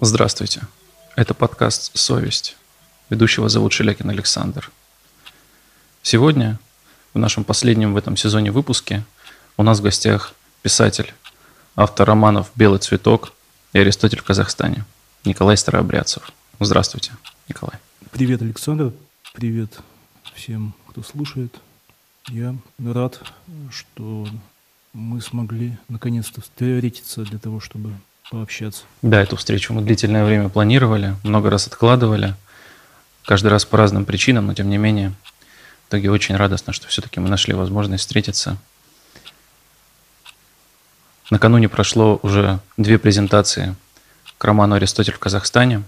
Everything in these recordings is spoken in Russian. Здравствуйте. Это подкаст «Совесть». Ведущего зовут Шелякин Александр. Сегодня, в нашем последнем в этом сезоне выпуске, у нас в гостях писатель, автор романов «Белый цветок» и «Аристотель в Казахстане» Николай Старообрядцев. Здравствуйте, Николай. Привет, Александр. Привет всем, кто слушает. Я рад, что мы смогли наконец-то встретиться для того, чтобы пообщаться. Да, эту встречу мы длительное время планировали, много раз откладывали, каждый раз по разным причинам, но тем не менее, в итоге очень радостно, что все-таки мы нашли возможность встретиться. Накануне прошло уже две презентации к роману «Аристотель в Казахстане».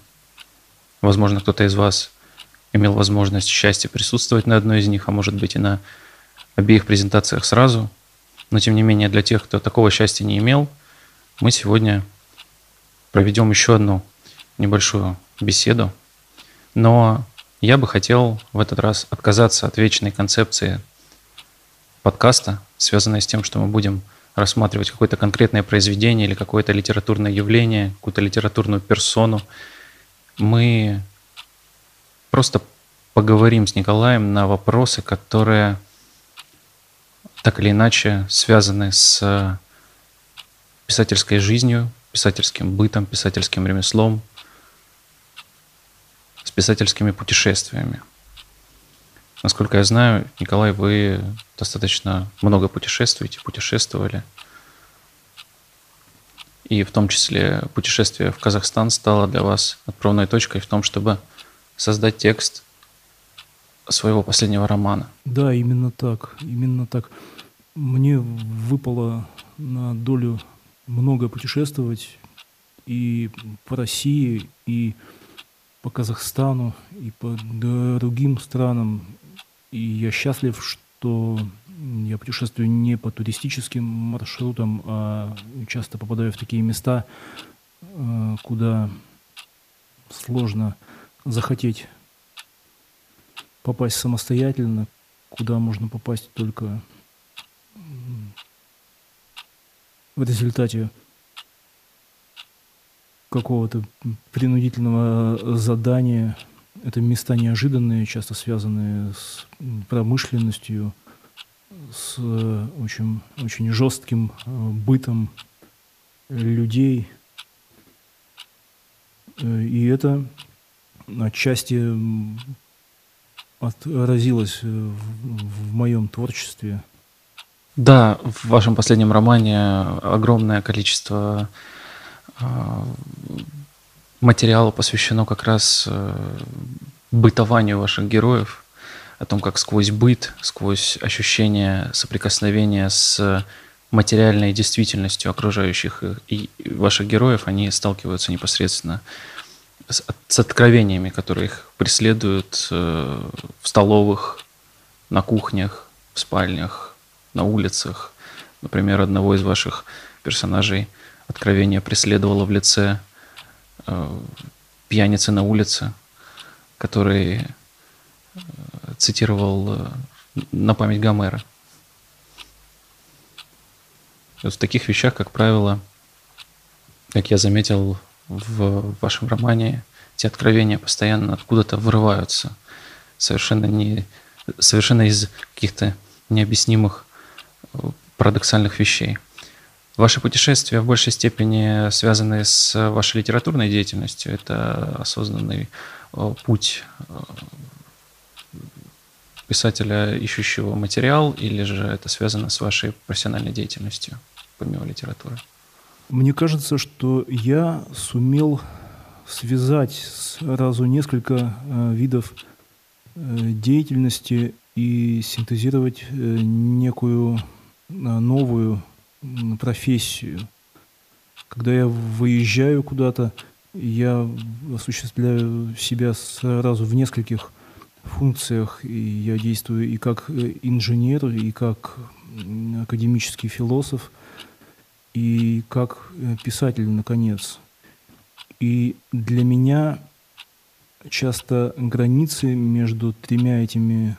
Возможно, кто-то из вас имел возможность счастья присутствовать на одной из них, а может быть и на обеих презентациях сразу. Но тем не менее, для тех, кто такого счастья не имел, мы сегодня проведем еще одну небольшую беседу. Но я бы хотел в этот раз отказаться от вечной концепции подкаста, связанной с тем, что мы будем рассматривать какое-то конкретное произведение или какое-то литературное явление, какую-то литературную персону. Мы просто поговорим с Николаем на вопросы, которые так или иначе связаны с писательской жизнью, писательским бытом, писательским ремеслом, с писательскими путешествиями. Насколько я знаю, Николай, вы достаточно много путешествуете, путешествовали. И в том числе путешествие в Казахстан стало для вас отправной точкой в том, чтобы создать текст своего последнего романа. Да, именно так, именно так. Мне выпало на долю много путешествовать и по России, и по Казахстану, и по другим странам. И я счастлив, что я путешествую не по туристическим маршрутам, а часто попадаю в такие места, куда сложно захотеть попасть самостоятельно, куда можно попасть только в результате какого-то принудительного задания. Это места неожиданные, часто связанные с промышленностью, с очень, очень жестким бытом людей. И это отчасти отразилось в моем творчестве. Да, в вашем последнем романе огромное количество материала посвящено как раз бытованию ваших героев, о том, как сквозь быт, сквозь ощущение соприкосновения с материальной действительностью окружающих и ваших героев, они сталкиваются непосредственно с откровениями, которые их преследуют в столовых, на кухнях, в спальнях, на улицах. Например, одного из ваших персонажей откровение преследовало в лице пьяницы на улице, который цитировал на память Гомера. Вот в таких вещах, как правило, как я заметил, в вашем романе эти откровения постоянно откуда-то вырываются, совершенно из каких-то необъяснимых парадоксальных вещей. Ваши путешествия в большей степени связаны с вашей литературной деятельностью. Это осознанный путь писателя, ищущего материал, или же это связано с вашей профессиональной деятельностью, помимо литературы? Мне кажется, что я сумел связать сразу несколько видов деятельности и синтезировать некую новую профессию. Когда я выезжаю куда-то, я осуществляю себя сразу в нескольких функциях. И я действую и как инженер, и как академический философ, и как писатель, наконец. И для меня часто границы между тремя этими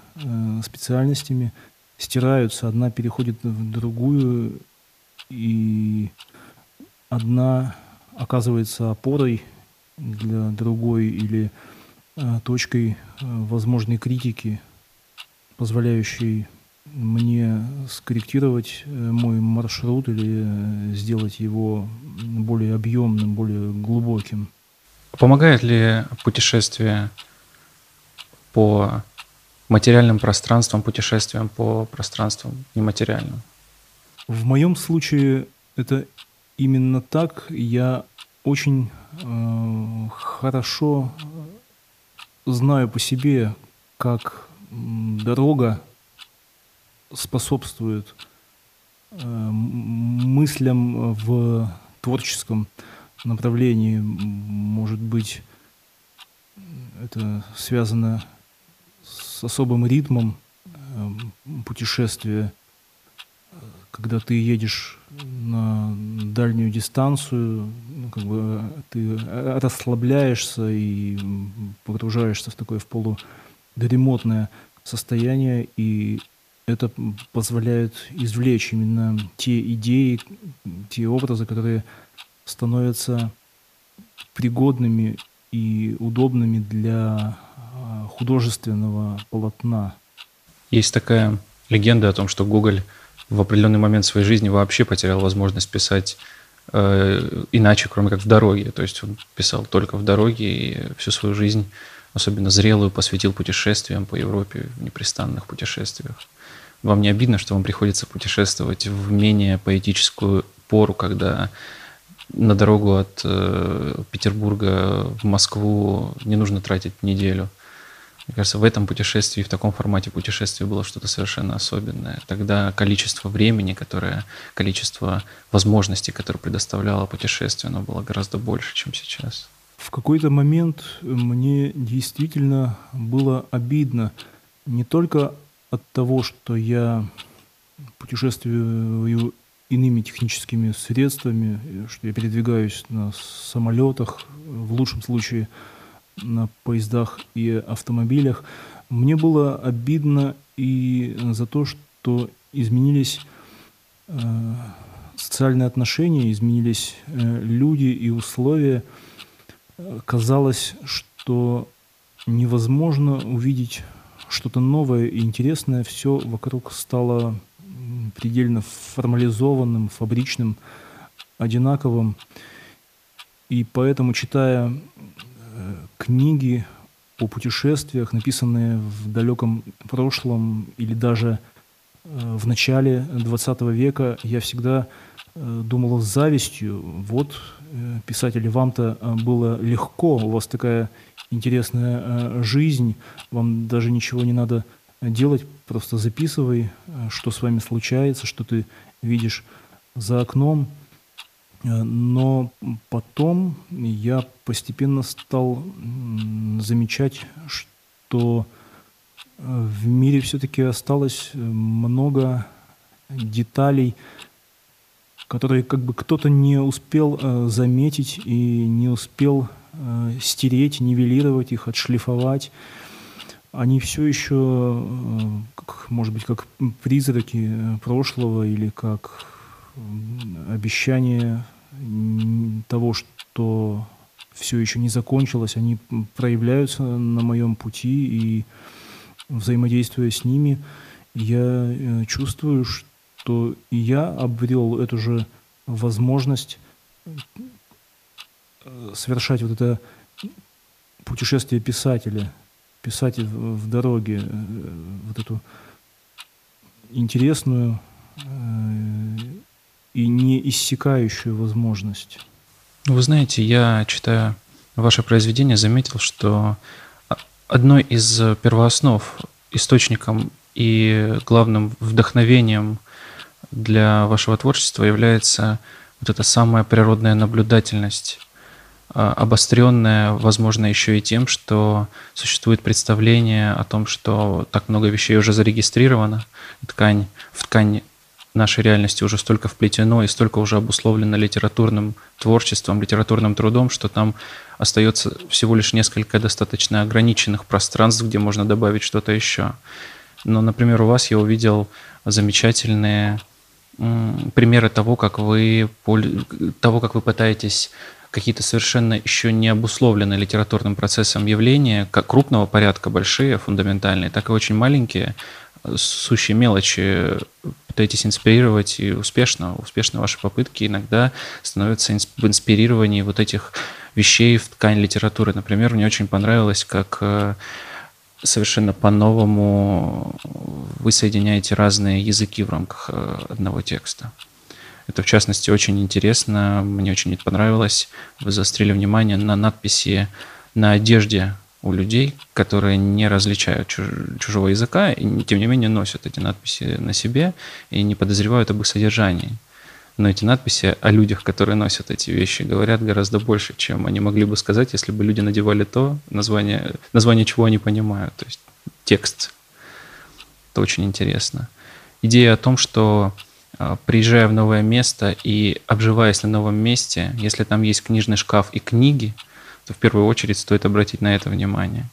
специальностями стираются. Одна переходит в другую, и одна оказывается опорой для другой или точкой возможной критики, позволяющей мне скорректировать мой маршрут или сделать его более объемным, более глубоким. Помогает ли путешествие по материальным пространствам путешествиям по пространствам нематериальным? В моем случае это именно так. Я очень хорошо знаю по себе, как дорога способствует мыслям в творческом направлении. Может быть, это связано с особым ритмом путешествия, когда ты едешь на дальнюю дистанцию, как бы ты расслабляешься и погружаешься в такое в полудремотное состояние, и это позволяет извлечь именно те идеи, те образы, которые становятся пригодными и удобными для художественного полотна. Есть такая легенда о том, что Гоголь в определенный момент своей жизни вообще потерял возможность писать иначе, кроме как в дороге. То есть он писал только в дороге и всю свою жизнь, особенно зрелую, посвятил путешествиям по Европе, в непрестанных путешествиях. Вам не обидно, что вам приходится путешествовать в менее поэтическую пору, когда на дорогу от Петербурга в Москву не нужно тратить неделю? Мне кажется, в этом путешествии, в таком формате путешествия было что-то совершенно особенное. Тогда количество времени, количество возможностей, которые предоставляло путешествие, оно было гораздо больше, чем сейчас. В какой-то момент мне действительно было обидно не только от того, что я путешествую иными техническими средствами, что я передвигаюсь на самолетах, в лучшем случае на поездах и автомобилях. Мне было обидно и за то, что изменились социальные отношения, изменились люди и условия. Казалось, что невозможно увидеть что-то новое и интересное. Все вокруг стало предельно формализованным, фабричным, одинаковым. И поэтому, читая книги о путешествиях, написанные в далеком прошлом или даже в начале XX века, я всегда думал с завистью: вот, писатели, вам-то было легко, у вас такая интересная жизнь, вам даже ничего не надо делать, просто записывай, что с вами случается, что ты видишь за окном. Но потом я постепенно стал замечать, что в мире все-таки осталось много деталей, которые как бы кто-то не успел заметить и не успел стереть, нивелировать их, отшлифовать. Они все еще, может быть, как призраки прошлого или как обещание того, что все еще не закончилось, они проявляются на моем пути, и, взаимодействуя с ними, я чувствую, что и я обрел эту же возможность совершать вот это путешествие писателя, писать в дороге вот эту интересную и неиссякающую возможность. Вы знаете, я, читая ваше произведение, заметил, что одной из первооснов, источником и главным вдохновением для вашего творчества является вот эта самая природная наблюдательность, обостренная, возможно, еще и тем, что существует представление о том, что так много вещей уже зарегистрировано, в ткань нашей реальности уже столько вплетено и столько уже обусловлено литературным творчеством, литературным трудом, что там остается всего лишь несколько достаточно ограниченных пространств, где можно добавить что-то еще. Но, например, у вас я увидел замечательные примеры того, как вы пытаетесь какие-то совершенно еще не обусловленные литературным процессом явления, как крупного порядка, большие, фундаментальные, так и очень маленькие, сущие мелочи, пытаетесь инспирировать, и успешно ваши попытки иногда становятся в инспирировании вот этих вещей в ткань литературы. Например, мне очень понравилось, как совершенно по-новому вы соединяете разные языки в рамках одного текста. Это, в частности, очень интересно, мне очень это понравилось. Вы заострили внимание на надписи на одежде у людей, которые не различают чужого языка, и тем не менее носят эти надписи на себе и не подозревают об их содержании. Но эти надписи о людях, которые носят эти вещи, говорят гораздо больше, чем они могли бы сказать, если бы люди надевали то, название чего они понимают, то есть текст. Это очень интересно. Идея о том, что приезжая в новое место и обживаясь на новом месте, если там есть книжный шкаф и книги, то в первую очередь стоит обратить на это внимание.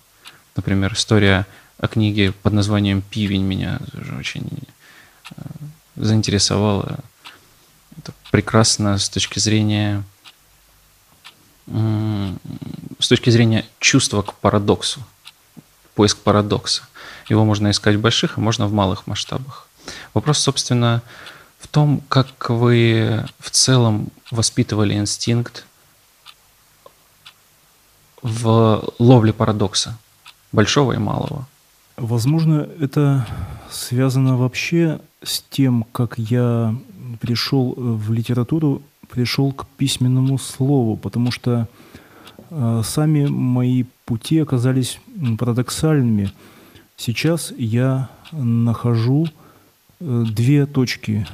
Например, история о книге под названием «Пивень» меня очень заинтересовала. Это прекрасно с точки зрения чувства к парадоксу, поиск парадокса. Его можно искать в больших, а можно в малых масштабах. Вопрос, собственно, в том, как вы в целом воспитывали инстинкт в ловле парадокса, большого и малого. Возможно, это связано вообще с тем, как я пришел в литературу, пришел к письменному слову, потому что сами мои пути оказались парадоксальными. Сейчас я нахожу две точки,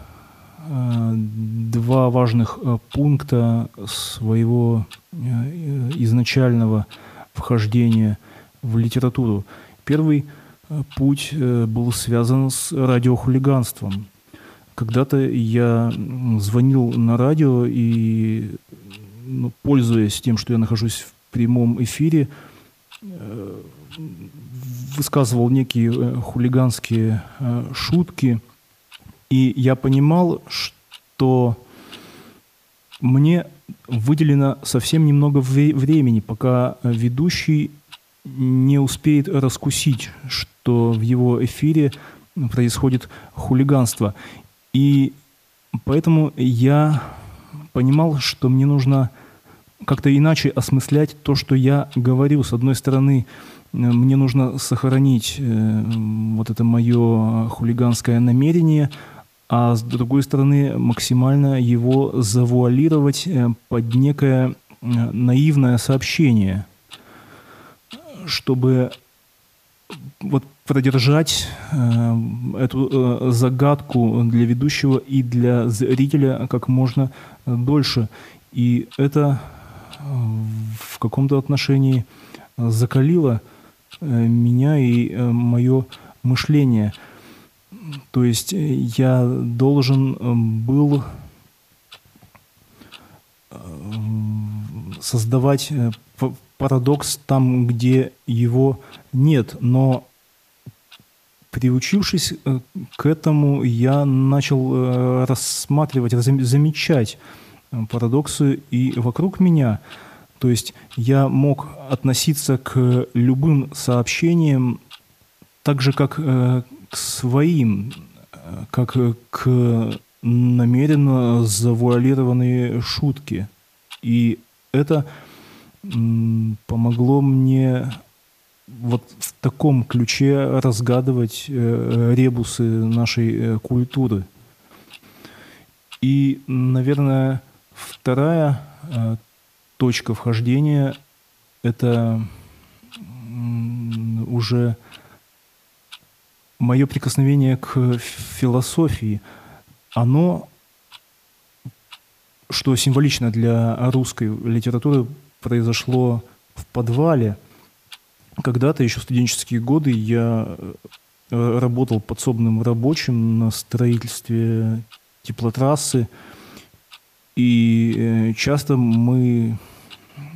два важных пункта своего изначального вхождения в литературу. Первый путь был связан с радиохулиганством. Когда-то я звонил на радио и, пользуясь тем, что я нахожусь в прямом эфире, высказывал некие хулиганские шутки. И я понимал, что мне выделено совсем немного времени, пока ведущий не успеет раскусить, что в его эфире происходит хулиганство. И поэтому я понимал, что мне нужно как-то иначе осмыслять то, что я говорю. С одной стороны, мне нужно сохранить вот это мое хулиганское намерение, а с другой стороны, максимально его завуалировать под некое наивное сообщение, чтобы вот продержать эту загадку для ведущего и для зрителя как можно дольше. И это в каком-то отношении закалило меня и мое мышление. То есть я должен был создавать парадокс там, где его нет. Но приучившись к этому, я начал рассматривать, замечать парадоксы и вокруг меня. То есть я мог относиться к любым сообщениям так же, как к своим, как к намеренно завуалированной шутке. И это помогло мне вот в таком ключе разгадывать ребусы нашей культуры. И, наверное, вторая точка вхождения — это уже мое прикосновение к философии. Оно, что символично для русской литературы, произошло в подвале. Когда-то, еще в студенческие годы, я работал подсобным рабочим на строительстве теплотрассы. И часто мы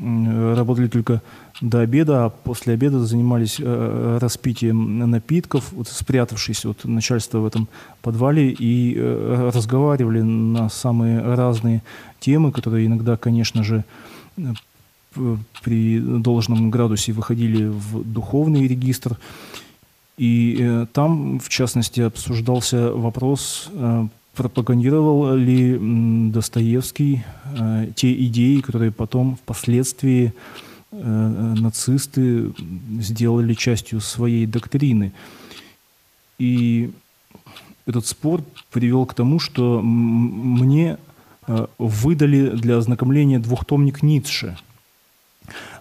работали только до обеда, а после обеда занимались распитием напитков, вот спрятавшись от начальства в этом подвале, и разговаривали на самые разные темы, которые иногда, конечно же, при должном градусе выходили в духовный регистр. И там, в частности, обсуждался вопрос, пропагандировал ли Достоевский те идеи, которые потом, впоследствии, нацисты сделали частью своей доктрины. И этот спор привел к тому, что мне выдали для ознакомления двухтомник Ницше.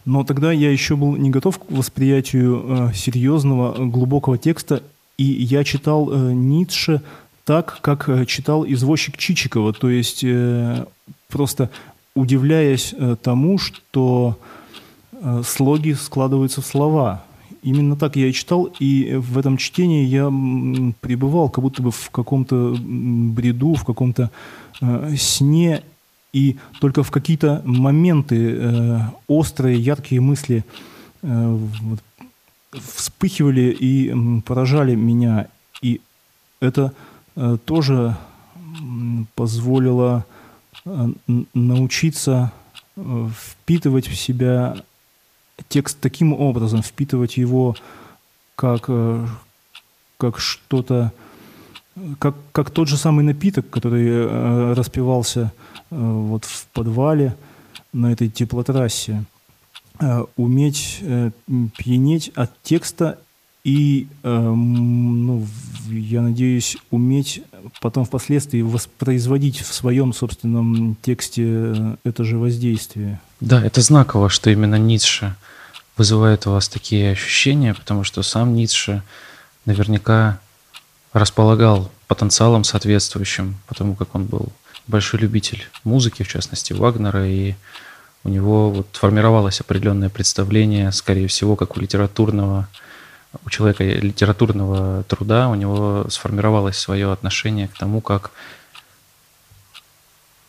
Но тогда я еще был не готов к восприятию серьезного, глубокого текста, и я читал Ницше так, как читал извозчик Чичикова, то есть просто удивляясь тому, что слоги складываются в слова. Именно так я и читал, и в этом чтении я пребывал как будто бы в каком-то бреду, в каком-то сне, и только в какие-то моменты острые, яркие мысли вспыхивали и поражали меня. И это тоже позволило научиться впитывать в себя текст таким образом, впитывать его как что-то, как тот же самый напиток, который распивался вот в подвале на этой теплотрассе. Уметь пьянеть от текста и, ну, я надеюсь, уметь потом впоследствии воспроизводить в своем собственном тексте это же воздействие. Да, это знаково, что именно Ницше вызывает у вас такие ощущения, потому что сам Ницше наверняка располагал потенциалом соответствующим, потому как он был большой любитель музыки, в частности Вагнера, и у него вот формировалось определенное представление, скорее всего, как у человека литературного труда, у него сформировалось свое отношение к тому, как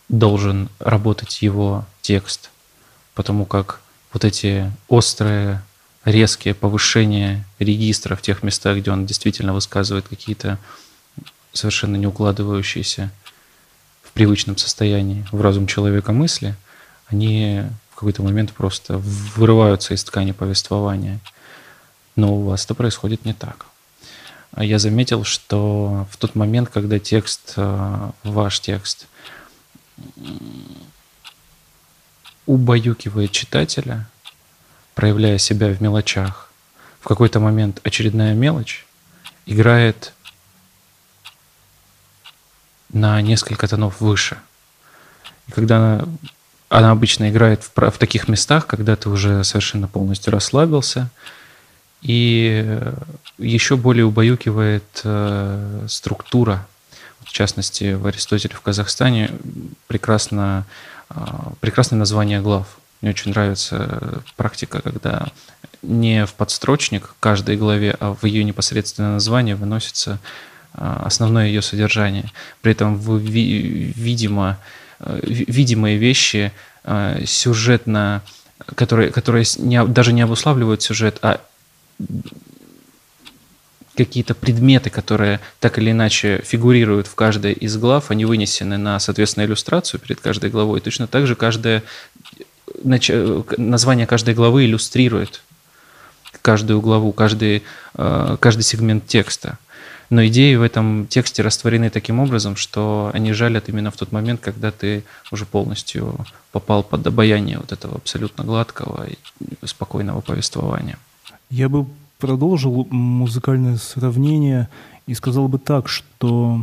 должен работать его текст, потому как вот эти острые, резкие повышения регистра в тех местах, где он действительно высказывает какие-то совершенно не укладывающиеся в привычном состоянии в разум человека мысли, они в какой-то момент просто вырываются из ткани повествования. Но у вас это происходит не так. Я заметил, что в тот момент, когда текст, ваш текст, убаюкивает читателя, проявляя себя в мелочах, в какой-то момент очередная мелочь играет на несколько тонов выше. И когда она обычно играет в таких местах, когда ты уже совершенно полностью расслабился, и еще более убаюкивает структура. В частности, в «Аристотеле в Казахстане» прекрасное название глав. Мне очень нравится практика, когда не в подстрочник каждой главе, а в ее непосредственное название выносится основное ее содержание. При этом видимые вещи сюжетно, которые даже не обуславливают сюжет, а какие-то предметы, которые так или иначе фигурируют в каждой из глав, они вынесены на, соответственно, иллюстрацию перед каждой главой. Точно так же название каждой главы иллюстрирует каждую главу, каждый сегмент текста. Но идеи в этом тексте растворены таким образом, что они жалят именно в тот момент, когда ты уже полностью попал под обаяние вот этого абсолютно гладкого и спокойного повествования. Я бы продолжил музыкальное сравнение и сказал бы так, что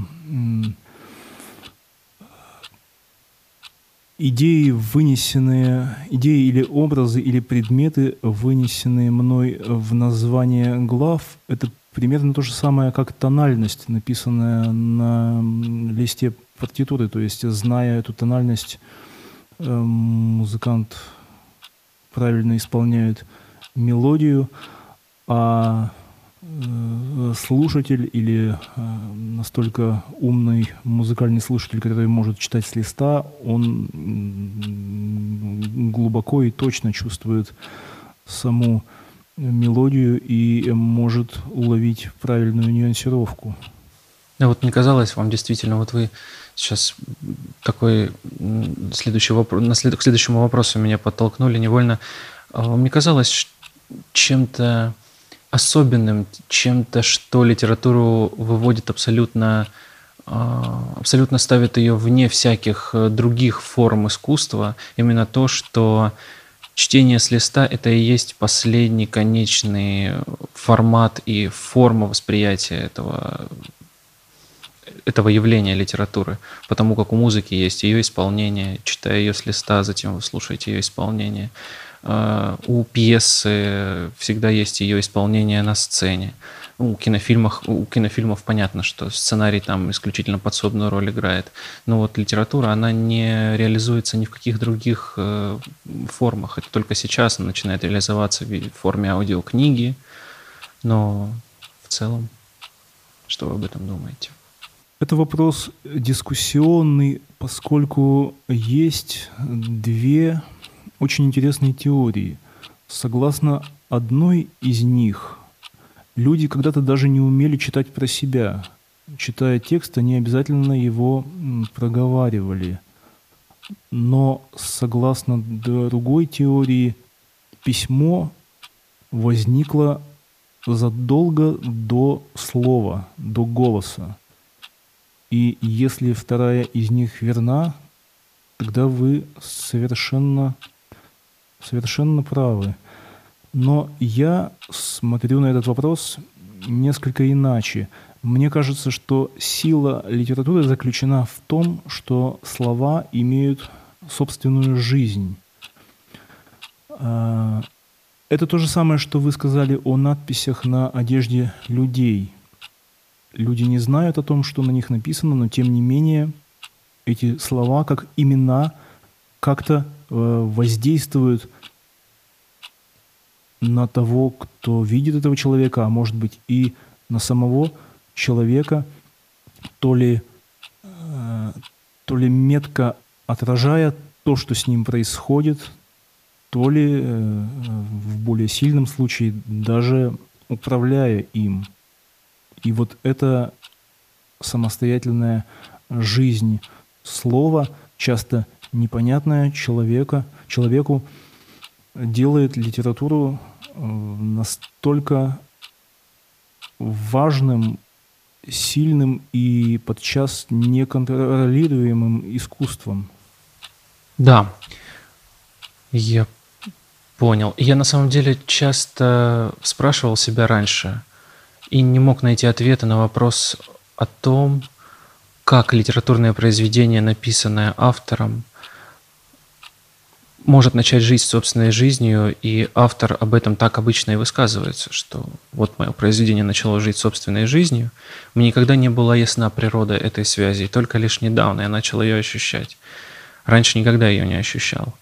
идеи или образы, или предметы, вынесенные мной в название глав, это примерно то же самое, как тональность, написанная на листе партитуры. То есть, зная эту тональность, музыкант правильно исполняет мелодию, а слушатель или настолько умный музыкальный слушатель, который может читать с листа, он глубоко и точно чувствует саму мелодию и может уловить правильную нюансировку. А вот не казалось вам действительно, вот вы сейчас такой следующий вопрос, к следующему вопросу меня подтолкнули невольно, мне казалось чем-то особенным, чем-то, что литературу выводит абсолютно ставит ее вне всяких других форм искусства, именно то, что чтение с листа — это и есть последний конечный формат и форма восприятия этого явления литературы, потому как у музыки есть ее исполнение, читая ее с листа, затем вы слушаете ее исполнение. У пьесы всегда есть ее исполнение на сцене. У кинофильмов понятно, что сценарий там исключительно подсобную роль играет. Но вот литература, она не реализуется ни в каких других формах. Это только сейчас она начинает реализоваться в форме аудиокниги. Но в целом, что вы об этом думаете? Это вопрос дискуссионный, поскольку есть две очень интересные теории. Согласно одной из них, люди когда-то даже не умели читать про себя. Читая текст, они обязательно его проговаривали. Но согласно другой теории, письмо возникло задолго до слова, до голоса. И если вторая из них верна, тогда вы совершенно правы. Но я смотрю на этот вопрос несколько иначе. Мне кажется, что сила литературы заключена в том, что слова имеют собственную жизнь. Это то же самое, что вы сказали о надписях на одежде людей. Люди не знают о том, что на них написано, но тем не менее эти слова, как имена, как-то воздействуют на того, кто видит этого человека, а может быть и на самого человека, то ли метко отражая то, что с ним происходит, то ли в более сильном случае даже управляя им. И вот эта самостоятельная жизнь слова, часто непонятная человеку, делает литературу настолько важным, сильным и подчас неконтролируемым искусством. Да, я понял. Я на самом деле часто спрашивал себя раньше и не мог найти ответа на вопрос о том, как литературное произведение, написанное автором, может начать жить собственной жизнью, и автор об этом так обычно и высказывается, что вот мое произведение начало жить собственной жизнью, мне никогда не была ясна природа этой связи, и только лишь недавно я начал ее ощущать. Раньше никогда ее не ощущал.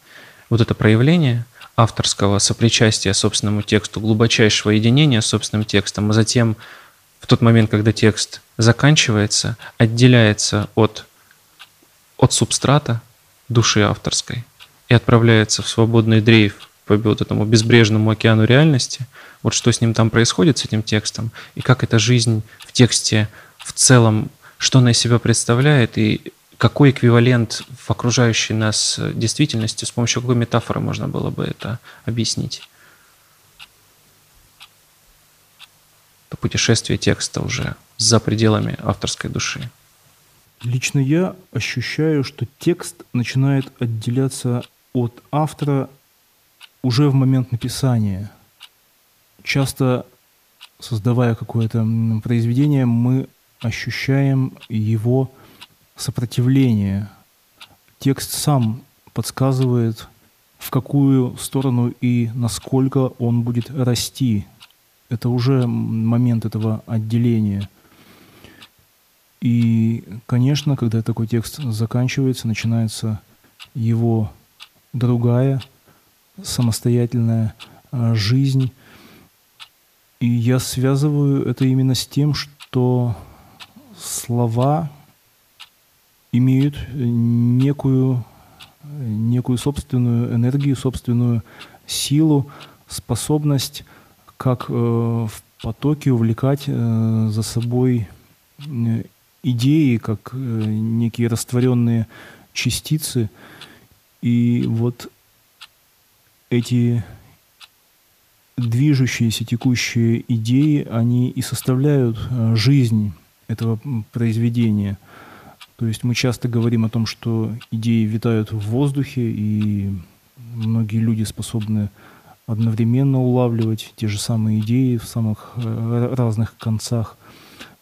Вот это проявление авторского сопричастия собственному тексту, глубочайшего единения с собственным текстом, а затем в тот момент, когда текст заканчивается, отделяется от субстрата души авторской и отправляется в свободный дрейф по вот этому безбрежному океану реальности, вот что с ним там происходит, с этим текстом, и как эта жизнь в тексте в целом, что она из себя представляет, и какой эквивалент в окружающей нас действительности, с помощью какой метафоры можно было бы это объяснить. Это путешествие текста уже за пределами авторской души. Лично я ощущаю, что текст начинает отделяться от автора уже в момент написания. Часто, создавая какое-то произведение, мы ощущаем его сопротивление. Текст сам подсказывает, в какую сторону и насколько он будет расти. Это уже момент этого отделения. И, конечно, когда такой текст заканчивается, начинается его другая самостоятельная жизнь. И я связываю это именно с тем, что слова имеют некую собственную энергию, собственную силу, способность как в потоке увлекать за собой идеи, как некие растворенные частицы. И вот эти движущиеся, текущие идеи, они и составляют жизнь этого произведения. То есть мы часто говорим о том, что идеи витают в воздухе, и многие люди способны одновременно улавливать те же самые идеи в самых разных концах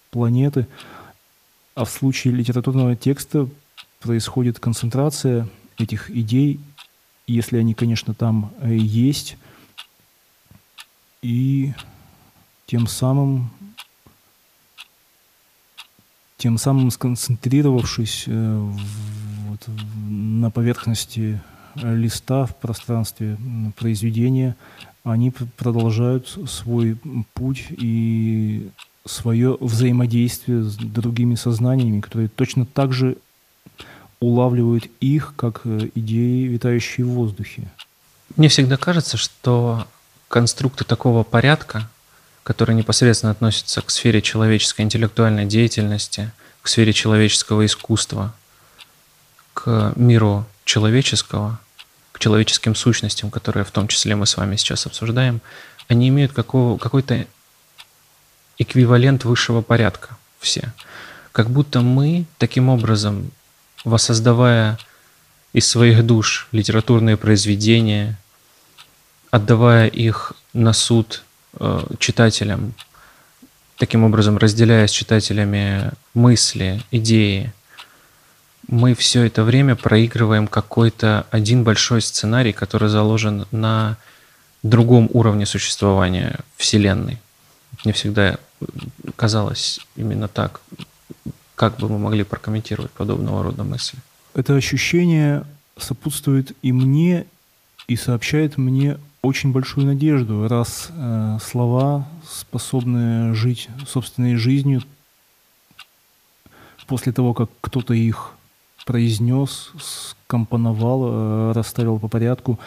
планеты. А в случае литературного текста происходит концентрация этих идей, если они, конечно, там есть, и тем самым сконцентрировавшись вот на поверхности листа, в пространстве произведения, они продолжают свой путь и свое взаимодействие с другими сознаниями, которые точно так же улавливают их, как идеи, витающие в воздухе. Мне всегда кажется, что конструкты такого порядка, которые непосредственно относятся к сфере человеческой интеллектуальной деятельности, к сфере человеческого искусства, к миру человеческого, к человеческим сущностям, которые в том числе мы с вами сейчас обсуждаем, они имеют какой-то эквивалент высшего порядка все. Как будто мы таким образом, воссоздавая из своих душ литературные произведения, отдавая их на суд читателям, таким образом разделяя с читателями мысли, идеи, мы все это время проигрываем какой-то один большой сценарий, который заложен на другом уровне существования Вселенной. Мне всегда казалось именно так. Как бы мы могли прокомментировать подобного рода мысли? Это ощущение сопутствует и мне, и сообщает мне очень большую надежду, раз слова способны жить собственной жизнью после того, как кто-то их произнес, скомпоновал, расставил по порядку.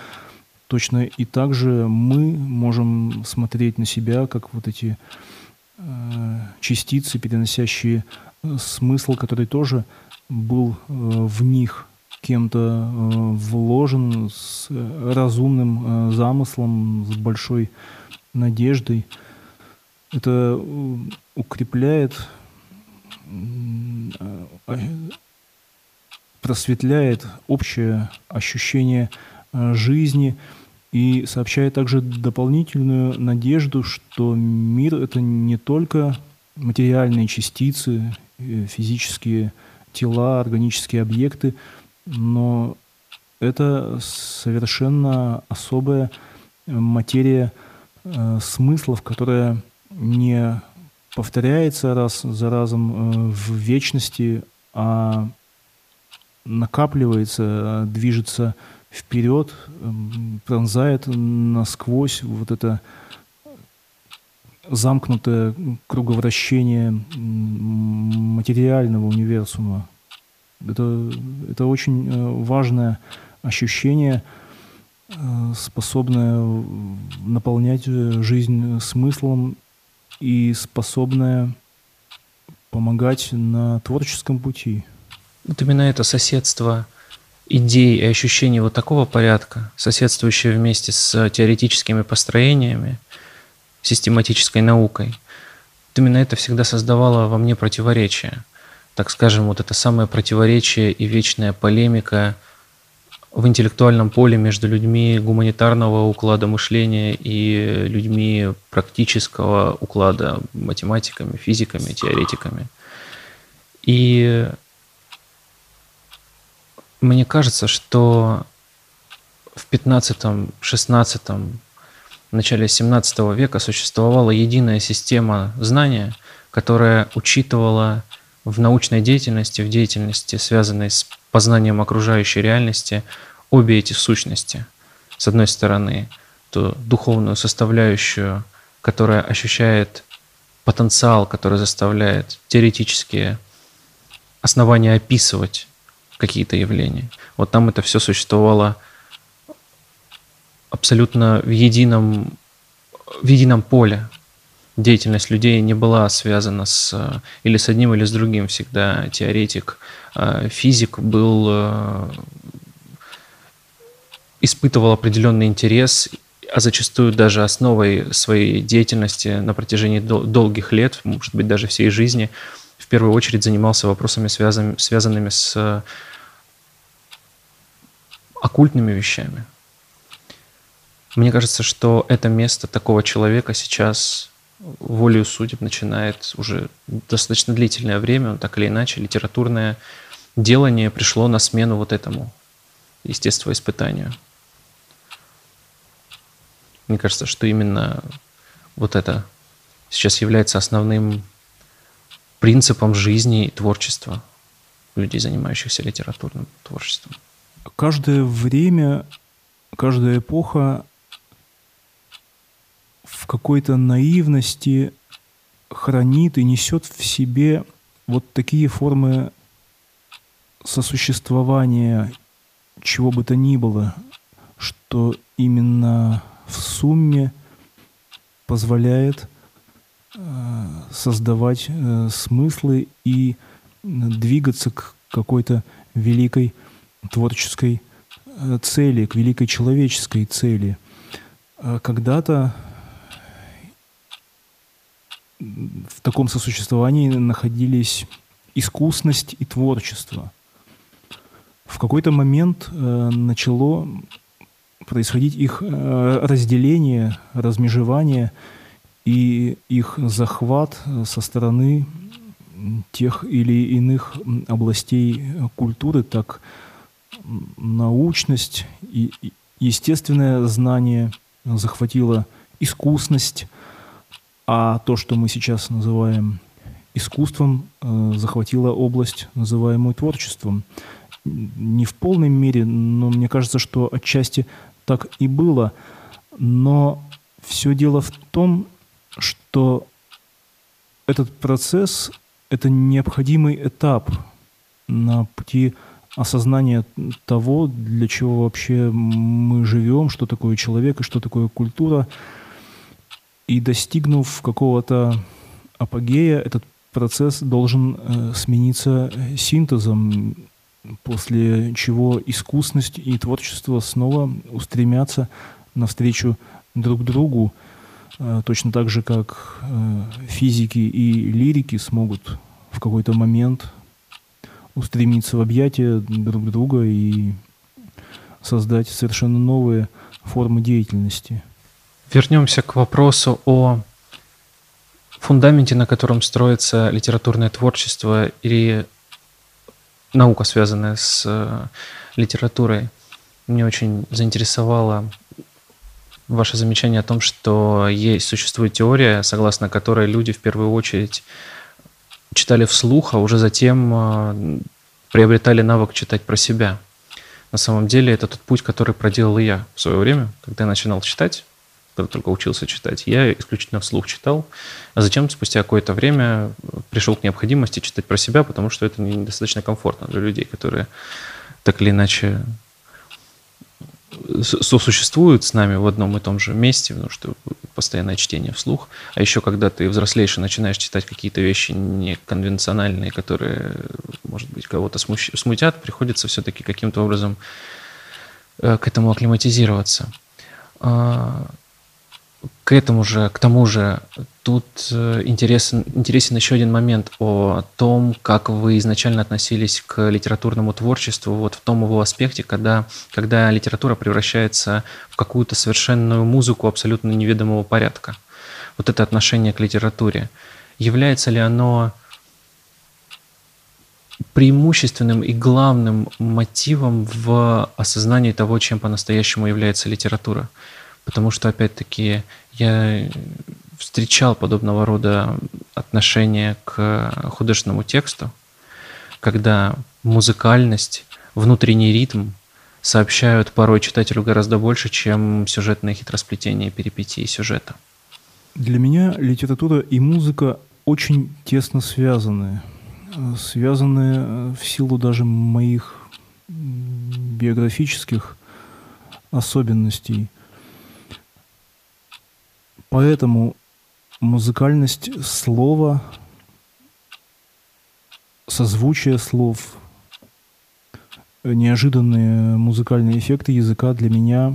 Точно и так же мы можем смотреть на себя, как вот эти частицы, переносящие смысл, который тоже был в них кем-то вложен с разумным замыслом, с большой надеждой. Это укрепляет, просветляет общее ощущение жизни и сообщает также дополнительную надежду, что мир — это не только материальные частицы, физические тела, органические объекты, но это совершенно особая материя смыслов, которая не повторяется раз за разом в вечности, а накапливается, движется вперед, пронзает насквозь вот это замкнутое круговращение материального универсума. Это очень важное ощущение, способное наполнять жизнь смыслом и способное помогать на творческом пути. Вот именно это соседство идей и ощущений вот такого порядка, соседствующее вместе с теоретическими построениями, систематической наукой, именно это всегда создавало во мне противоречие. Так скажем, вот это самое противоречие и вечная полемика в интеллектуальном поле между людьми гуманитарного уклада мышления и людьми практического уклада, математиками, физиками, теоретиками. И мне кажется, что в 15-16, в начале 17 века существовала единая система знания, которая учитывала в научной деятельности, связанной с познанием окружающей реальности, обе эти сущности. С одной стороны, ту духовную составляющую, которая ощущает потенциал, который заставляет теоретические основания описывать какие-то явления. Вот там это все существовало абсолютно в едином поле. деятельность людей не была связана с или с одним, или с другим. Всегда теоретик, физик был, испытывал определенный интерес, а зачастую даже основой своей деятельности на протяжении долгих лет, может быть, даже всей жизни, в первую очередь занимался вопросами, связанными с оккультными вещами. Мне кажется, что это место такого человека сейчас волею судеб начинает уже достаточно длительное время, так или иначе, литературное делание пришло на смену вот этому естествоиспытанию. Мне кажется, что именно вот это сейчас является основным принципом жизни и творчества людей, занимающихся литературным творчеством. Каждое время, каждая эпоха в какой-то наивности хранит и несет в себе вот такие формы сосуществования чего бы то ни было, что именно в сумме позволяет создавать смыслы и двигаться к какой-то великой творческой цели, к великой человеческой цели. Когда-то в таком сосуществовании находились искусность и творчество. В какой-то момент начало происходить их разделение, размежевание и их захват со стороны тех или иных областей культуры. Так научность и естественное знание захватило искусность, а то, что мы сейчас называем искусством, захватило область, называемую творчеством. Не в полной мере, но мне кажется, что отчасти так и было. Но все дело в том, что этот процесс – это необходимый этап на пути осознания того, для чего вообще мы живем, что такое человек и что такое культура. И достигнув какого-то апогея, этот процесс должен смениться синтезом, после чего искусность и творчество снова устремятся навстречу друг другу, точно так же, как физики и лирики смогут в какой-то момент устремиться в объятия друг друга и создать совершенно новые формы деятельности. Вернемся к вопросу о фундаменте, на котором строится литературное творчество или наука, связанная с литературой. Меня очень заинтересовало ваше замечание о том, что существует теория, согласно которой люди в первую очередь читали вслух, а уже затем приобретали навык читать про себя. На самом деле это тот путь, который проделал и я в свое время, когда я начинал читать, когда только учился читать. Я исключительно вслух читал, а затем спустя какое-то время пришел к необходимости читать про себя, потому что это недостаточно комфортно для людей, которые так или иначе сосуществуют с нами в одном и том же месте, потому что постоянное чтение вслух. А еще когда ты взрослеешь и начинаешь читать какие-то вещи неконвенциональные, которые, может быть, кого-то смутят, приходится все-таки каким-то образом к этому акклиматизироваться. К тому же, тут интересен еще один момент о том, как вы изначально относились к литературному творчеству, вот в том его аспекте, когда литература превращается в какую-то совершенную музыку абсолютно неведомого порядка. Вот это отношение к литературе. Является ли оно преимущественным и главным мотивом в осознании того, чем по-настоящему является литература? Потому что, опять-таки, я встречал подобного рода отношение к художественному тексту, когда музыкальность, внутренний ритм сообщают порой читателю гораздо больше, чем сюжетное хитросплетение перипетий сюжета. Для меня литература и музыка очень тесно связаны. Связаны в силу даже моих биографических особенностей. Поэтому музыкальность слова, созвучие слов, неожиданные музыкальные эффекты языка для меня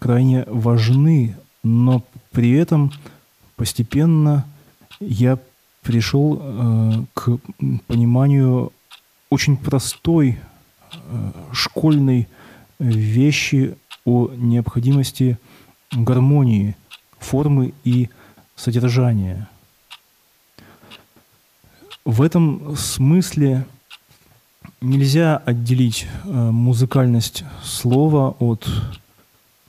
крайне важны, но при этом постепенно я пришел к пониманию очень простой школьной вещи о необходимости гармонии формы и содержания. В этом смысле нельзя отделить музыкальность слова от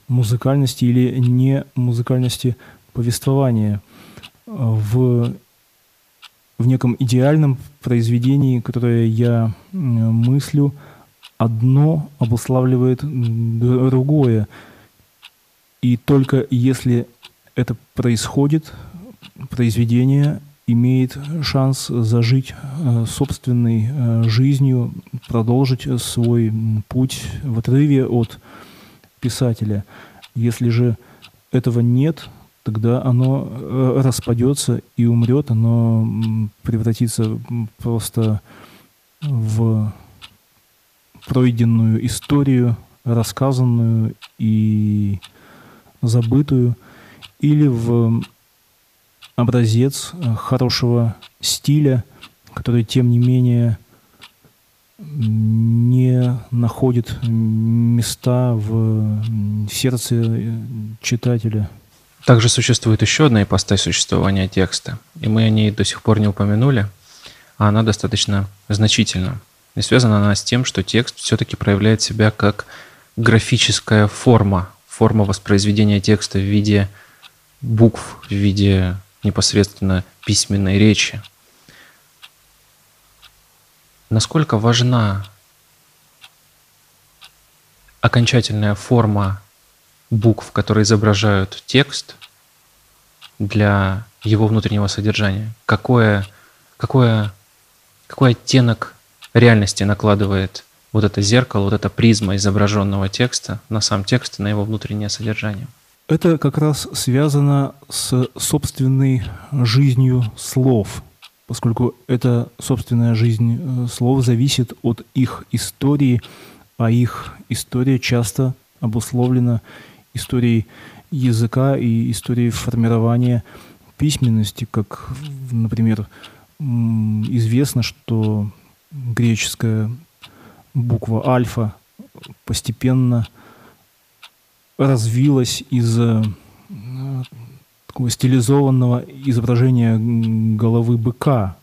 музыкальности или не музыкальности повествования. В неком идеальном произведении, которое я мыслю, одно обуславливает другое. И только если это происходит, произведение имеет шанс зажить собственной жизнью, продолжить свой путь в отрыве от писателя. Если же этого нет, тогда оно распадется и умрет, оно превратится просто в пройденную историю, рассказанную и забытую, или в образец хорошего стиля, который, тем не менее, не находит места в сердце читателя. Также существует еще одна ипостась существования текста, и мы о ней до сих пор не упомянули, а она достаточно значительна. И связана она с тем, что текст все-таки проявляет себя как графическая форма, форма воспроизведения текста в виде букв, в виде непосредственно письменной речи. Насколько важна окончательная форма букв, которые изображают текст, для его внутреннего содержания? Какой оттенок реальности накладывает вот это зеркало, вот эта призма изображенного текста на сам текст и на его внутреннее содержание? Это как раз связано с собственной жизнью слов, поскольку эта собственная жизнь слов зависит от их истории, а их история часто обусловлена историей языка и историей формирования письменности. Как, например, известно, что греческая буква «альфа» постепенно развилась из такого стилизованного изображения головы быка.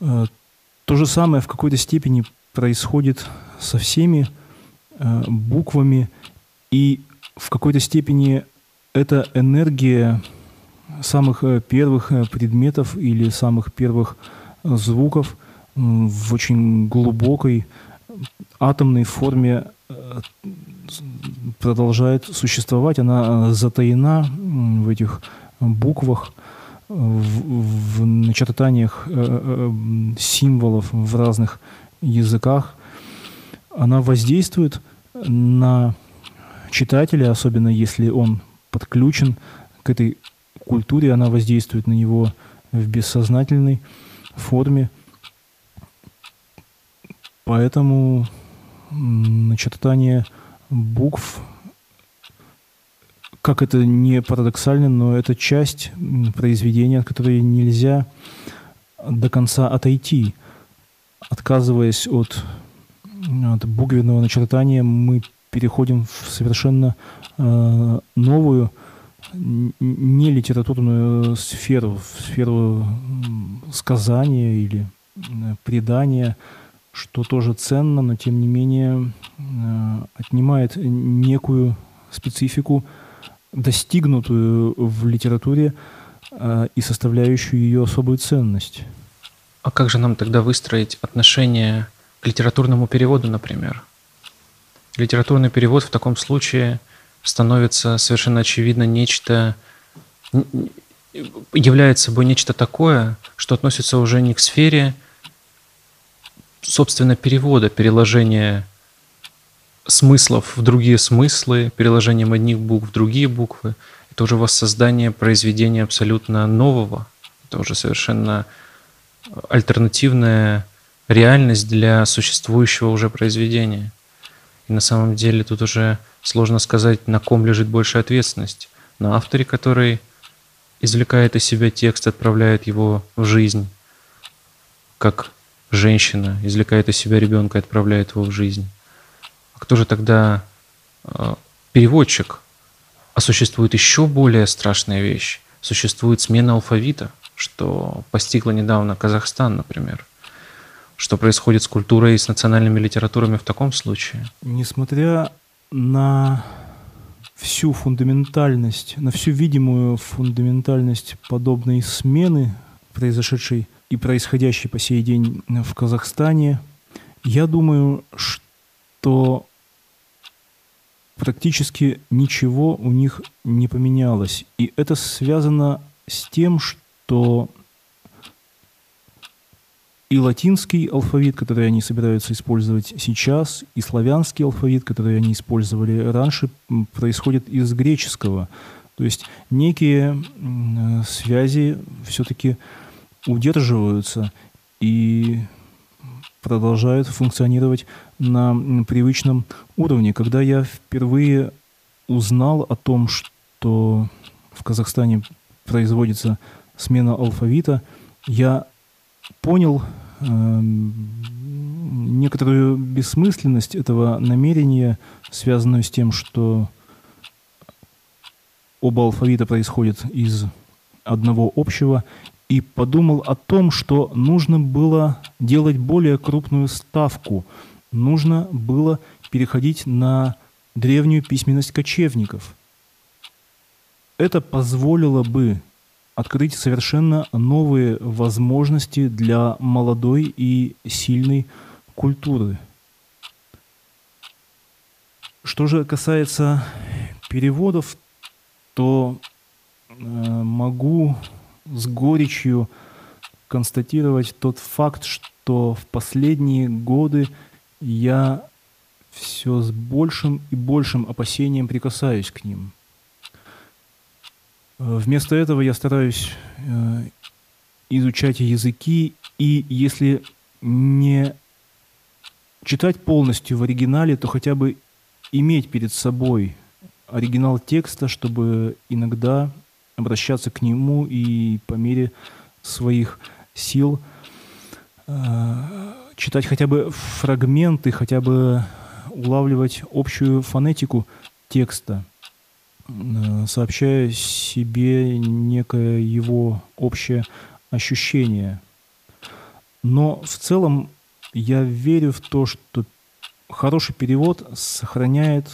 То же самое в какой-то степени происходит со всеми буквами, и в какой-то степени эта энергия самых первых предметов или самых первых звуков в очень глубокой атомной форме продолжает существовать, она затаена в этих буквах, в начертаниях символов в разных языках. Она воздействует на читателя, особенно если он подключен к этой культуре, она воздействует на него в бессознательной форме. Поэтому начертание букв, как это не парадоксально, но это часть произведения, от которой нельзя до конца отойти. Отказываясь от буквенного начертания, мы переходим в совершенно новую, не литературную сферу, в сферу сказания или предания, что тоже ценно, но тем не менее отнимает некую специфику, достигнутую в литературе и составляющую ее особую ценность. А как же нам тогда выстроить отношение к литературному переводу, например? Литературный перевод в таком случае становится совершенно очевидно является собой нечто такое, что относится уже не к сфере собственно перевода, переложения смыслов в другие смыслы, переложением одних букв в другие буквы. это уже воссоздание произведения абсолютно нового, это уже совершенно альтернативная реальность для существующего уже произведения. И на самом деле тут уже сложно сказать, на ком лежит больше ответственность. На авторе, который извлекает из себя текст, отправляет его в жизнь, как женщина извлекает из себя ребенка, отправляет его в жизнь. А кто же тогда переводчик? А существует еще более страшная вещь. Существует смена алфавита, что постигла недавно Казахстан, например. Что происходит с культурой и с национальными литературами в таком случае? Несмотря на всю фундаментальность, на всю видимую фундаментальность подобной смены, произошедшей и происходящей по сей день в Казахстане, я думаю, что практически ничего у них не поменялось. И это связано с тем, что и латинский алфавит, который они собираются использовать сейчас, и славянский алфавит, который они использовали раньше, происходит из греческого. То есть некие связи все-таки удерживаются и продолжают функционировать на привычном уровне. Когда я впервые узнал о том, что в Казахстане производится смена алфавита, я понял некоторую бессмысленность этого намерения, связанную с тем, что оба алфавита происходят из одного общего, и подумал о том, что нужно было делать более крупную ставку, нужно было переходить на древнюю письменность кочевников. Это позволило бы открыть совершенно новые возможности для молодой и сильной культуры. Что же касается переводов, то могу с горечью констатировать тот факт, что в последние годы я все с большим и большим опасением прикасаюсь к ним. Вместо этого я стараюсь изучать языки, и если не читать полностью в оригинале, то хотя бы иметь перед собой оригинал текста, чтобы иногда обращаться к нему и по мере своих сил читать хотя бы фрагменты, хотя бы улавливать общую фонетику текста, сообщая себе некое его общее ощущение. Но в целом я верю в то, что хороший перевод сохраняет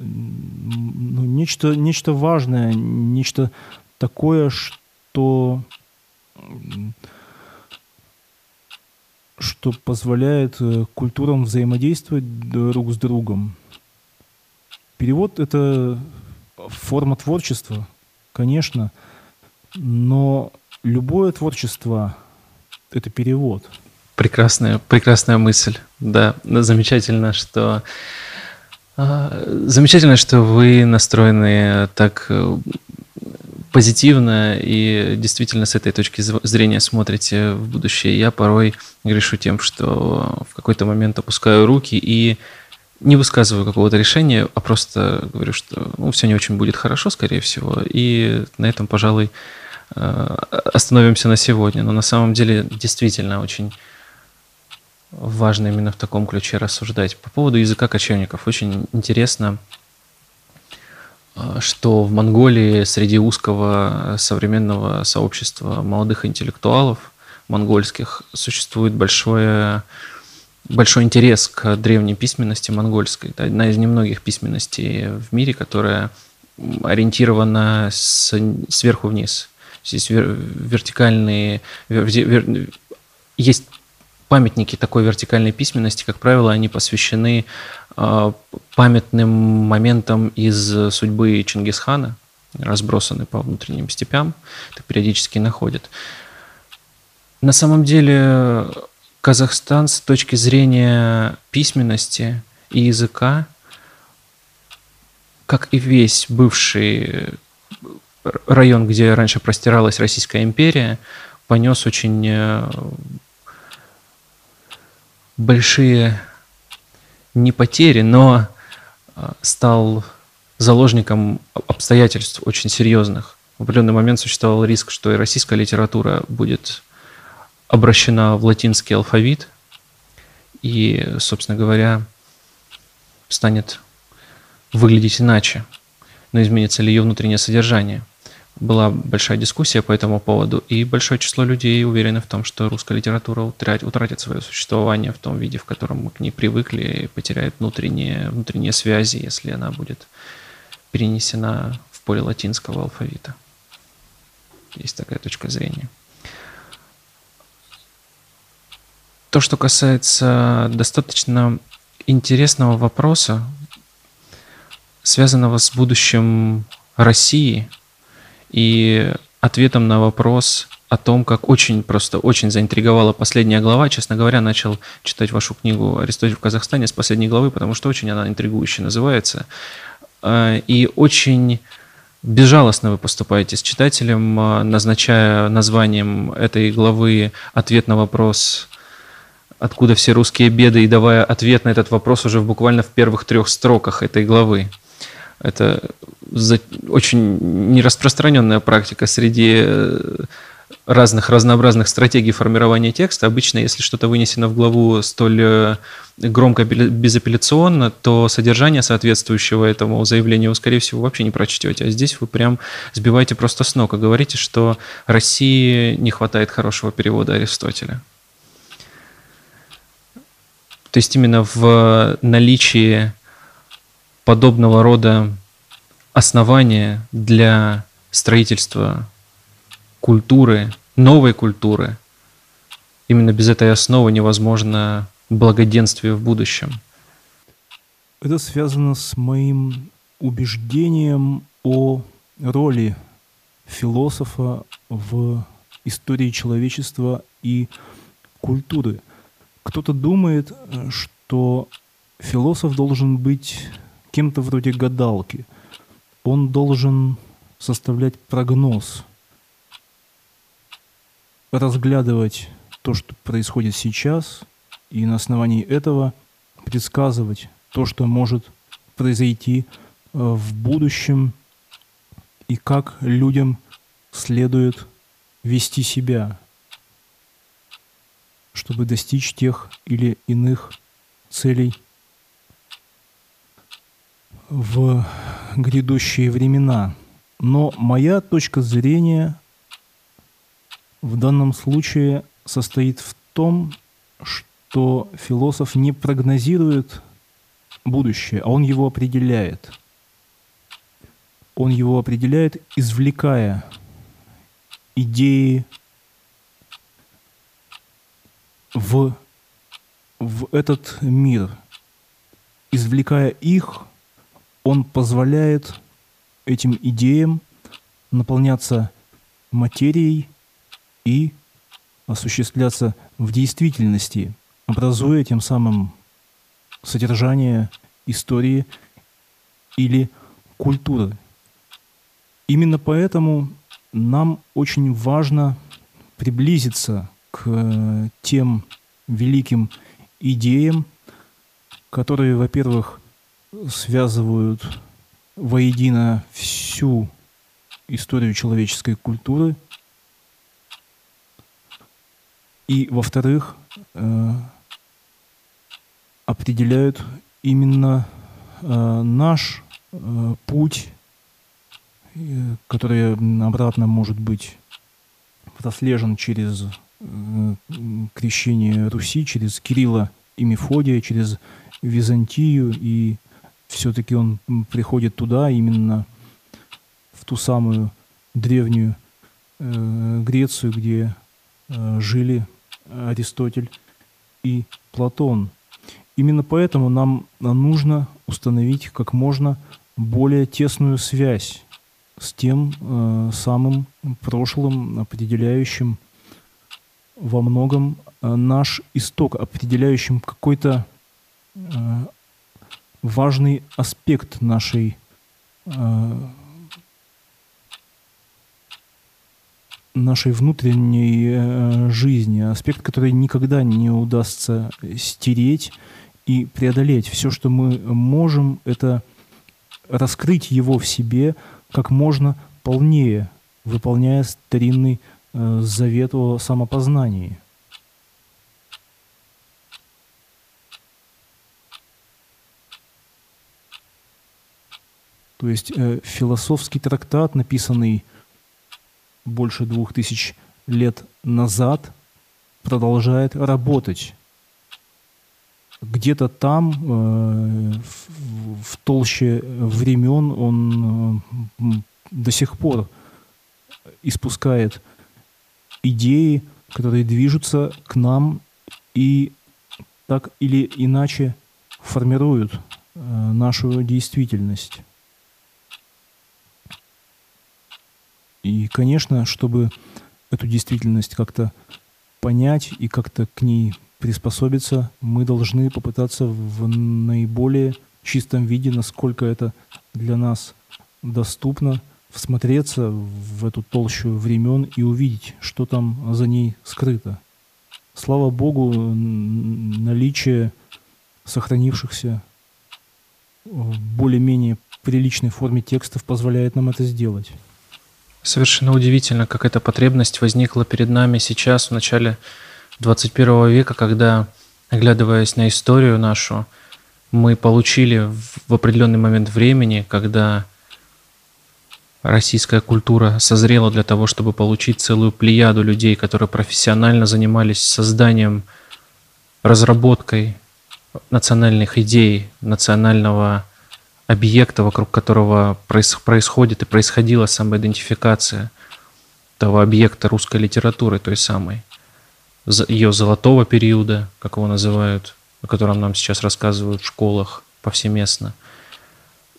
нечто важное, нечто такое, что позволяет культурам взаимодействовать друг с другом. Перевод — это форма творчества, конечно, но любое творчество — это перевод. Прекрасная мысль, да. Замечательно, что вы настроены так позитивно и действительно с этой точки зрения смотрите в будущее. Я порой грешу тем, что в какой-то момент опускаю руки и не высказываю какого-то решения, а просто говорю, что все не очень будет хорошо, скорее всего, и на этом, пожалуй, остановимся на сегодня. Но на самом деле действительно очень важно именно в таком ключе рассуждать. По поводу языка кочевников. Очень интересно, что в Монголии среди узкого современного сообщества молодых интеллектуалов монгольских существует большой интерес к древней письменности монгольской. Это одна из немногих письменностей в мире, которая ориентирована сверху вниз. Здесь есть памятники такой вертикальной письменности, как правило, они посвящены памятным моментам из судьбы Чингисхана, разбросаны по внутренним степям, это периодически находят. На самом деле Казахстан с точки зрения письменности и языка, как и весь бывший район, где раньше простиралась Российская империя, понес очень большие не потери, но стал заложником обстоятельств очень серьезных. В определенный момент существовал риск, что и российская литература будет обращена в латинский алфавит и, собственно говоря, станет выглядеть иначе. Но изменится ли ее внутреннее содержание? Была большая дискуссия по этому поводу, и большое число людей уверены в том, что русская литература утратит свое существование в том виде, в котором мы к ней привыкли, и потеряет внутренние связи, если она будет перенесена в поле латинского алфавита. Есть такая точка зрения. То, что касается достаточно интересного вопроса, связанного с будущим России и ответом на вопрос о том, как очень заинтриговала последняя глава. Честно говоря, начал читать вашу книгу «Аристотель в Казахстане» с последней главы, потому что очень она интригующе называется. И очень безжалостно вы поступаете с читателем, назначая названием этой главы ответ на вопрос «Откуда все русские беды?» и давая ответ на этот вопрос уже буквально в первых 3 строках этой главы. Это очень нераспространенная практика среди разнообразных стратегий формирования текста. Обычно, если что-то вынесено в главу столь громко, безапелляционно, то содержание соответствующего этому заявлению вы, скорее всего, вообще не прочтете. А здесь вы прям сбиваете просто с ног и говорите, что России не хватает хорошего перевода Аристотеля. То есть именно в наличии подобного рода основания для строительства культуры, новой культуры. Именно без этой основы невозможно благоденствие в будущем. Это связано с моим убеждением о роли философа в истории человечества и культуры. Кто-то думает, что философ должен быть кем-то вроде гадалки. Он должен составлять прогноз, разглядывать то, что происходит сейчас, и на основании этого предсказывать то, что может произойти в будущем, и как людям следует вести себя, чтобы достичь тех или иных целей в грядущие времена. Но моя точка зрения в данном случае состоит в том, что философ не прогнозирует будущее, а он его определяет. Он его определяет, извлекая идеи в этот мир. Извлекая их, он позволяет этим идеям наполняться материей и осуществляться в действительности, образуя тем самым содержание истории или культуры. Именно поэтому нам очень важно приблизиться к тем великим идеям, которые, во-первых, связывают воедино всю историю человеческой культуры и, во-вторых, определяют именно наш путь, который обратно может быть прослежен через крещение Руси, через Кирилла и Мефодия, через Византию, и все-таки он приходит туда, именно в ту самую древнюю Грецию, где жили Аристотель и Платон. Именно поэтому нам нужно установить как можно более тесную связь с тем самым прошлым, определяющим во многом наш исток, определяющим какой-то важный аспект нашей нашей внутренней жизни, аспект, который никогда не удастся стереть и преодолеть. Все, что мы можем, это раскрыть его в себе как можно полнее, выполняя старинный завет о самопознании. То есть философский трактат, написанный больше 2000 лет назад, продолжает работать. Где-то там, в толще времен, он до сих пор испускает идеи, которые движутся к нам и так или иначе формируют нашу действительность. И, конечно, чтобы эту действительность как-то понять и как-то к ней приспособиться, мы должны попытаться в наиболее чистом виде, насколько это для нас доступно, всмотреться в эту толщу времен и увидеть, что там за ней скрыто. Слава Богу, наличие сохранившихся в более-менее приличной форме текстов позволяет нам это сделать. Совершенно удивительно, как эта потребность возникла перед нами сейчас, в начале 21 века, когда, оглядываясь на историю нашу, мы получили в определенный момент времени, когда российская культура созрела для того, чтобы получить целую плеяду людей, которые профессионально занимались созданием, разработкой национальных идей, национального объекта, вокруг которого происходит и происходила самоидентификация того объекта русской литературы, той самой, ее золотого периода, как его называют, о котором нам сейчас рассказывают в школах повсеместно.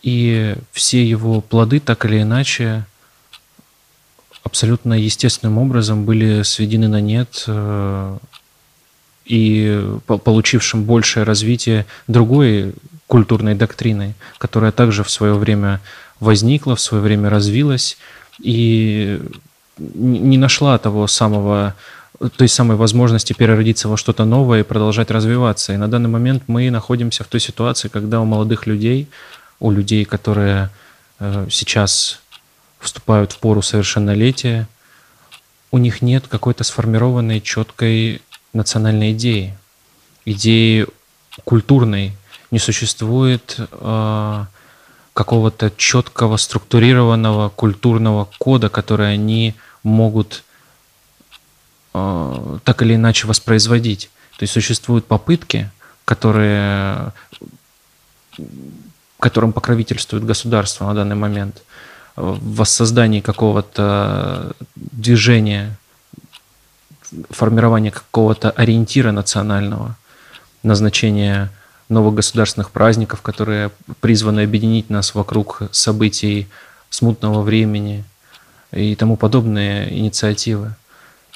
И все его плоды, так или иначе, абсолютно естественным образом были сведены на нет и получившим большее развитие другой культурной доктриной, которая также в свое время возникла, в свое время развилась и не нашла той самой возможности переродиться во что-то новое и продолжать развиваться. И на данный момент мы находимся в той ситуации, когда у молодых людей, у людей, которые сейчас вступают в пору совершеннолетия, у них нет какой-то сформированной четкой национальной идеи, идеи культурной. Не существует какого-то четкого структурированного культурного кода, который они могут так или иначе воспроизводить. То есть существуют попытки, которым покровительствует государство на данный момент, в воссоздании какого-то движения, формирования какого-то ориентира национального, назначения новых государственных праздников, которые призваны объединить нас вокруг событий смутного времени и тому подобные инициативы.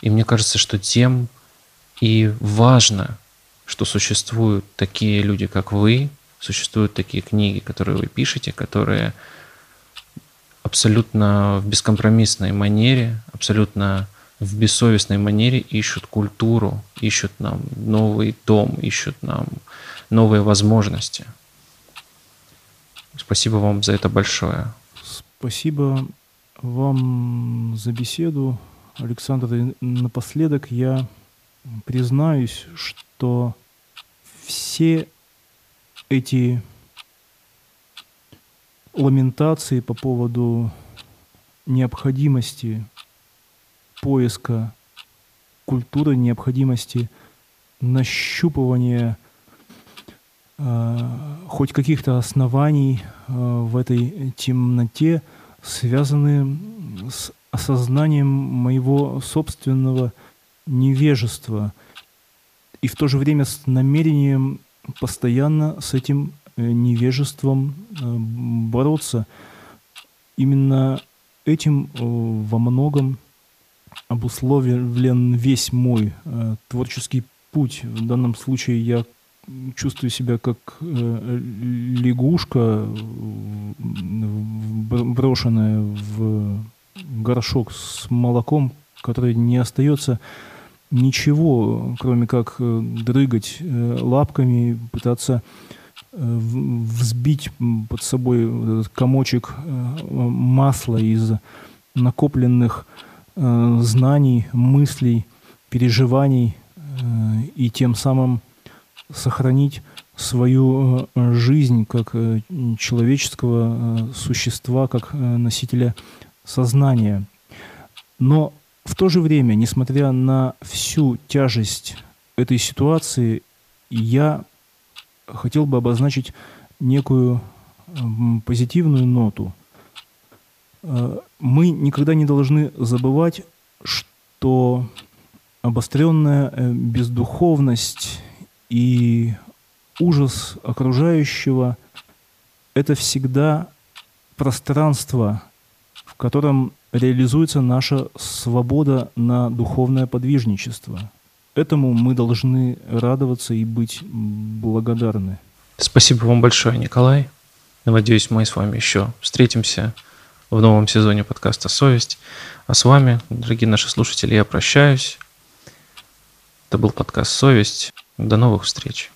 И мне кажется, что тем и важно, что существуют такие люди, как вы, существуют такие книги, которые вы пишете, которые абсолютно в бескомпромиссной манере, абсолютно в бессовестной манере ищут культуру, ищут нам новый дом, ищут нам новые возможности. Спасибо вам за это большое. Спасибо вам за беседу, Александр. И напоследок я признаюсь, что все эти ламентации по поводу необходимости поиска культуры, необходимости нащупывания хоть каких-то оснований в этой темноте связаны с осознанием моего собственного невежества и в то же время с намерением постоянно с этим невежеством бороться. Именно этим во многом обусловлен весь мой творческий путь. В данном случае я чувствую себя как лягушка, брошенная в горшок с молоком, которой не остается ничего, кроме как дрыгать лапками, пытаться взбить под собой этот комочек масла из накопленных знаний, мыслей, переживаний и тем самым сохранить свою жизнь как человеческого существа, как носителя сознания. Но в то же время, несмотря на всю тяжесть этой ситуации, я хотел бы обозначить некую позитивную ноту. Мы никогда не должны забывать, что обостренная бездуховность и ужас окружающего – это всегда пространство, в котором реализуется наша свобода на духовное подвижничество. Этому мы должны радоваться и быть благодарны. Спасибо вам большое, Николай. Надеюсь, мы с вами еще встретимся в новом сезоне подкаста «Совесть». А с вами, дорогие наши слушатели, я прощаюсь. Это был подкаст «Совесть». До новых встреч.